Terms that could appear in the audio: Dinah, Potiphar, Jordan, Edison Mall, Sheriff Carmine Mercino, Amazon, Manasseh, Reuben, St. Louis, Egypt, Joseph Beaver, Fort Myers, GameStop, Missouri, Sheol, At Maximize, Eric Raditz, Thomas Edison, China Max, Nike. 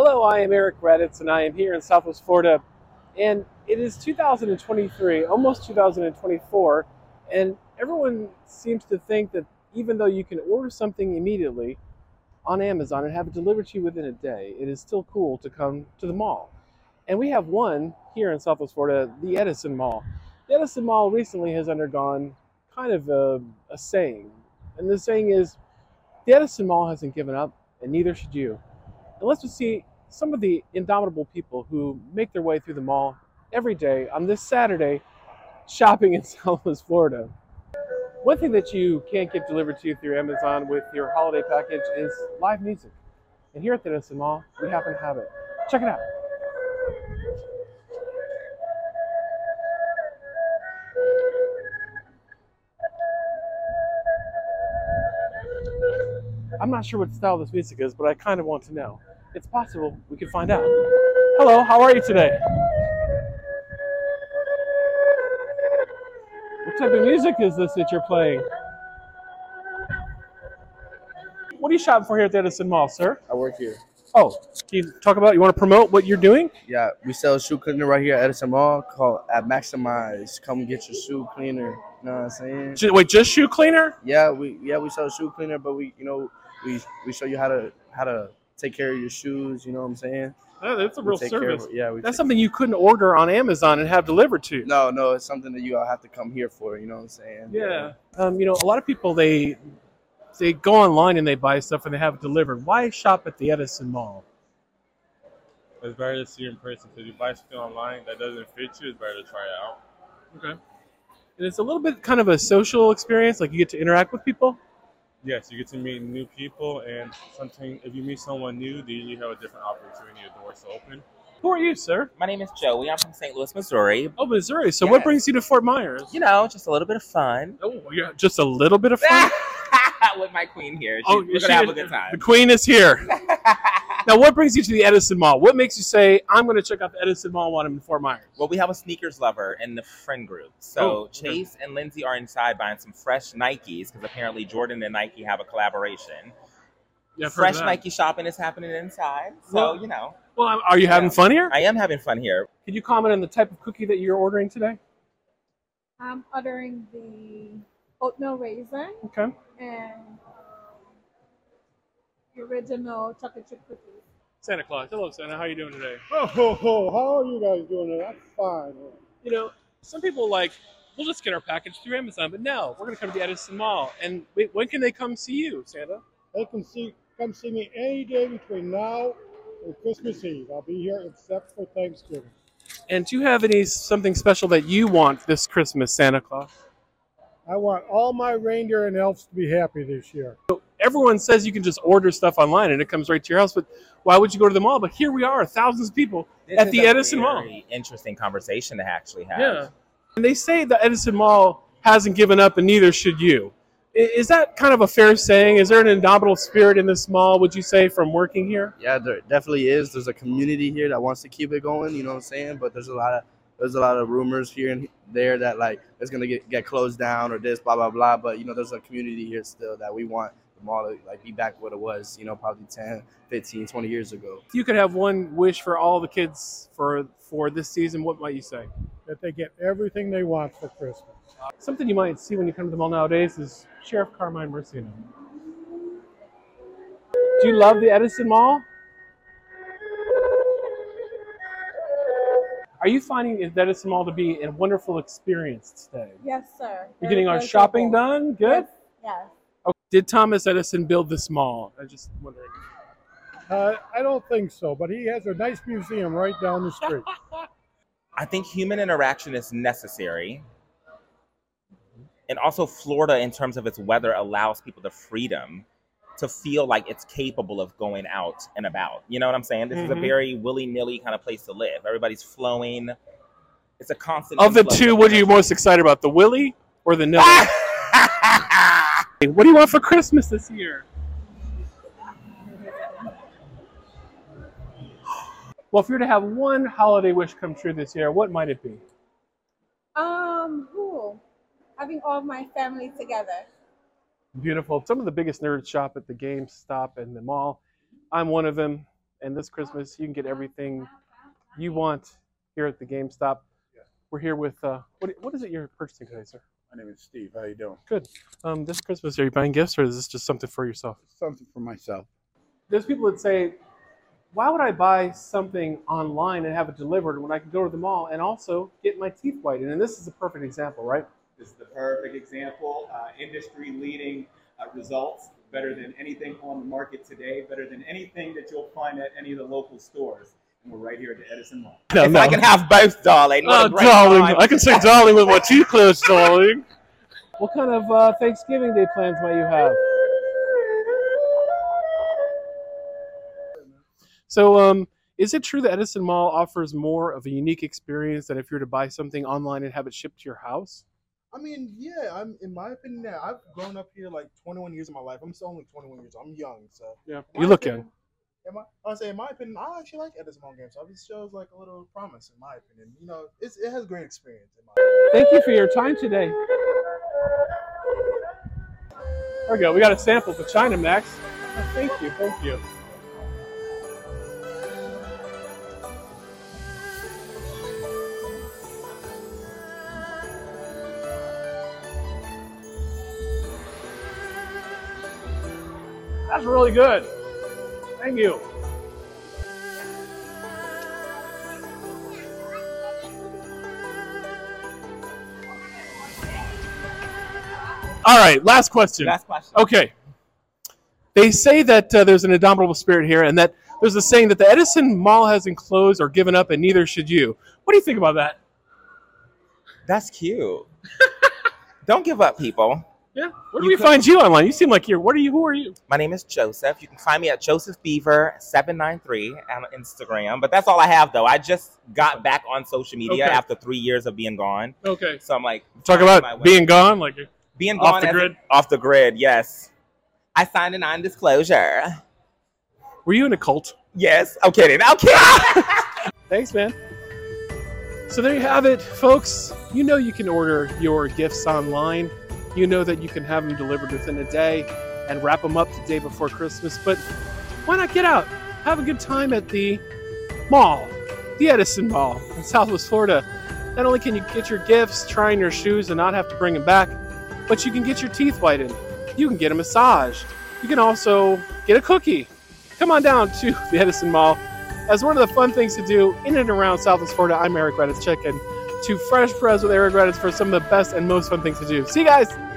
Hello, I am Eric Raditz, and I am here in Southwest Florida, and it is 2023, almost 2024, and everyone seems to think that even though you can order something immediately on Amazon and have it delivered to you within a day, it is still cool to come to the mall. And we have one here in Southwest Florida, the Edison Mall. The Edison Mall recently has undergone kind of a saying, and the saying is, the Edison Mall hasn't given up, and neither should you. And let's just see some of the indomitable people who make their way through the mall every day on this Saturday shopping in St. Louis, Florida. One thing that you can't get delivered to you through Amazon with your holiday package is live music. And here at the Edison Mall, we happen to have it. Check it out. I'm not sure what style this music is, but I kind of want to know. It's possible we could find out. Hello, how are you today? What type of music is this that you're playing? What do you shop for here at the Edison Mall, sir? I work here. Oh, can you talk about, you want to promote what you're doing? Yeah, we sell shoe cleaner right here at Edison Mall called At Maximize. Come get your shoe cleaner. You know what I'm saying? Wait, just shoe cleaner? Yeah, we sell shoe cleaner, but we show you how to take care of your shoes, you know what I'm saying? Oh, that's a real service. That's something you couldn't order on Amazon and have delivered to you. No, it's something that you all have to come here for, you know what I'm saying? Yeah. A lot of people, they go online and they buy stuff and they have it delivered. Why shop at the Edison Mall? It's better to see you in person, because you buy something online that doesn't fit you, it's better to try it out. Okay. And it's a little bit kind of a social experience, like you get to interact with people? Yes, you get to meet new people, and sometimes if you meet someone new, then you have a different opportunity, your doors to open. Who are you, sir? My name is Joey. I'm from St. Louis, Missouri. Oh, Missouri. So yes. What brings you to Fort Myers? Just a little bit of fun. Oh, yeah, just a little bit of fun? With my queen here. We're going to have a good time. The queen is here. Now, what brings you to the Edison Mall? What makes you say, I'm going to check out the Edison Mall while I'm in Fort Myers? Well, we have a sneakers lover in the friend group. So Chase and Lindsay are inside buying some fresh Nikes, because apparently Jordan and Nike have a collaboration. Yeah, fresh Nike shopping is happening inside. So, Well, are you having fun here? I am having fun here. Could you comment on the type of cookie that you're ordering today? I'm ordering the oatmeal raisin. Okay. And the original chocolate chip cookie. Santa Claus. Hello, Santa. How are you doing today? Oh, how are you guys doing today? I'm fine. Some people are like, we'll just get our package through Amazon, but no, we're going to come to the Edison Mall. And wait, when can they come see you, Santa? They can come see me any day between now and Christmas Eve. I'll be here except for Thanksgiving. And do you have something special that you want this Christmas, Santa Claus? I want all my reindeer and elves to be happy this year. So everyone says you can just order stuff online and it comes right to your house, but why would you go to the mall? But here we are, thousands of people at the Edison Mall. This is a very interesting conversation to actually have. Yeah. And they say the Edison Mall hasn't given up, and neither should you. Is that kind of a fair saying? Is there an indomitable spirit in this mall, would you say, from working here? Yeah, there definitely is. There's a community here that wants to keep it going, you know what I'm saying? But there's a lot of rumors here and there that like it's gonna get closed down or this, blah blah blah. But there's a community here still that we want the mall to like be back what it was, probably 10, 15, 20 years ago. If you could have one wish for all the kids for this season, what might you say? That they get everything they want for Christmas. Something you might see when you come to the mall nowadays is Sheriff Carmine Mercino. Do you love the Edison Mall? Are you finding that it's all to be a wonderful experience today? Yes, sir. We're getting our shopping done? Good? Yes. Okay. Did Thomas Edison build this mall? I'm just wondering. I don't think so, but he has a nice museum right down the street. I think human interaction is necessary. And also Florida, in terms of its weather, allows people the freedom to feel like it's capable of going out and about. You know what I'm saying? This is a very willy-nilly kind of place to live. Everybody's flowing. It's a constant. Of the two, what are you most excited about, the willy or the nilly? What do you want for Christmas this year? Well, if you were to have one holiday wish come true this year, what might it be? Having all of my family together. Beautiful. Some of the biggest nerds shop at the GameStop and the mall. I'm one of them. And this Christmas, you can get everything you want here at the GameStop. Yeah. We're here with, what is it you're purchasing today, sir? My name is Steve. How you doing? Good. This Christmas, are you buying gifts, or is this just something for yourself? Something for myself. There's people that say, why would I buy something online and have it delivered when I can go to the mall and also get my teeth whitened? And this is a perfect example, right? This is the perfect example. Industry-leading results, better than anything on the market today, better than anything that you'll find at any of the local stores. And we're right here at the Edison Mall. No, if no. I can have both, darling. Oh, darling. Time. I can say darling with my teeth closed, darling. What kind of Thanksgiving Day plans might you have? So is it true that Edison Mall offers more of a unique experience than if you were to buy something online and have it shipped to your house? I mean, yeah, in my opinion, yeah, I've grown up here like 21 years of my life. I'm still only 21 years old. I'm young, so. Yeah, you look young. I would say, in my opinion, I actually like Edison Mall GameStop. It shows like a little promise, in my opinion. You know, it has great experience. In my opinion. Thank you for your time today. There we go. We got a sample for China Max. Oh, thank you. Thank you. That's really good. Thank you. All right, last question. Last question. Okay. They say that there's an indomitable spirit here, and that there's a saying that the Edison Mall hasn't closed or given up, and neither should you. What do you think about that? That's cute. Don't give up, people. Yeah. Where do we find you online? You seem like you're, what are you, who are you? My name is Joseph. You can find me at Joseph Beaver 793 on Instagram. But that's all I have, though. I just got back on social media after 3 years of being gone. Okay. So I'm like. Talk about being gone? Like being gone off the grid? Off the grid, yes. I signed a non-disclosure. Were you in a cult? Yes. I'm kidding. I'm kidding. Thanks, man. So there you have it, folks. You know you can order your gifts online. You know that you can have them delivered within a day and wrap them up the day before Christmas. But why not get out? Have a good time at the mall, the Edison Mall in Southwest Florida. Not only can you get your gifts, try on your shoes, and not have to bring them back, but you can get your teeth whitened. You can get a massage. You can also get a cookie. Come on down to the Edison Mall. As one of the fun things to do in and around Southwest Florida, I'm Eric Raditz. Check in to Fresh Press with Eric Raditz for some of the best and most fun things to do. See you guys!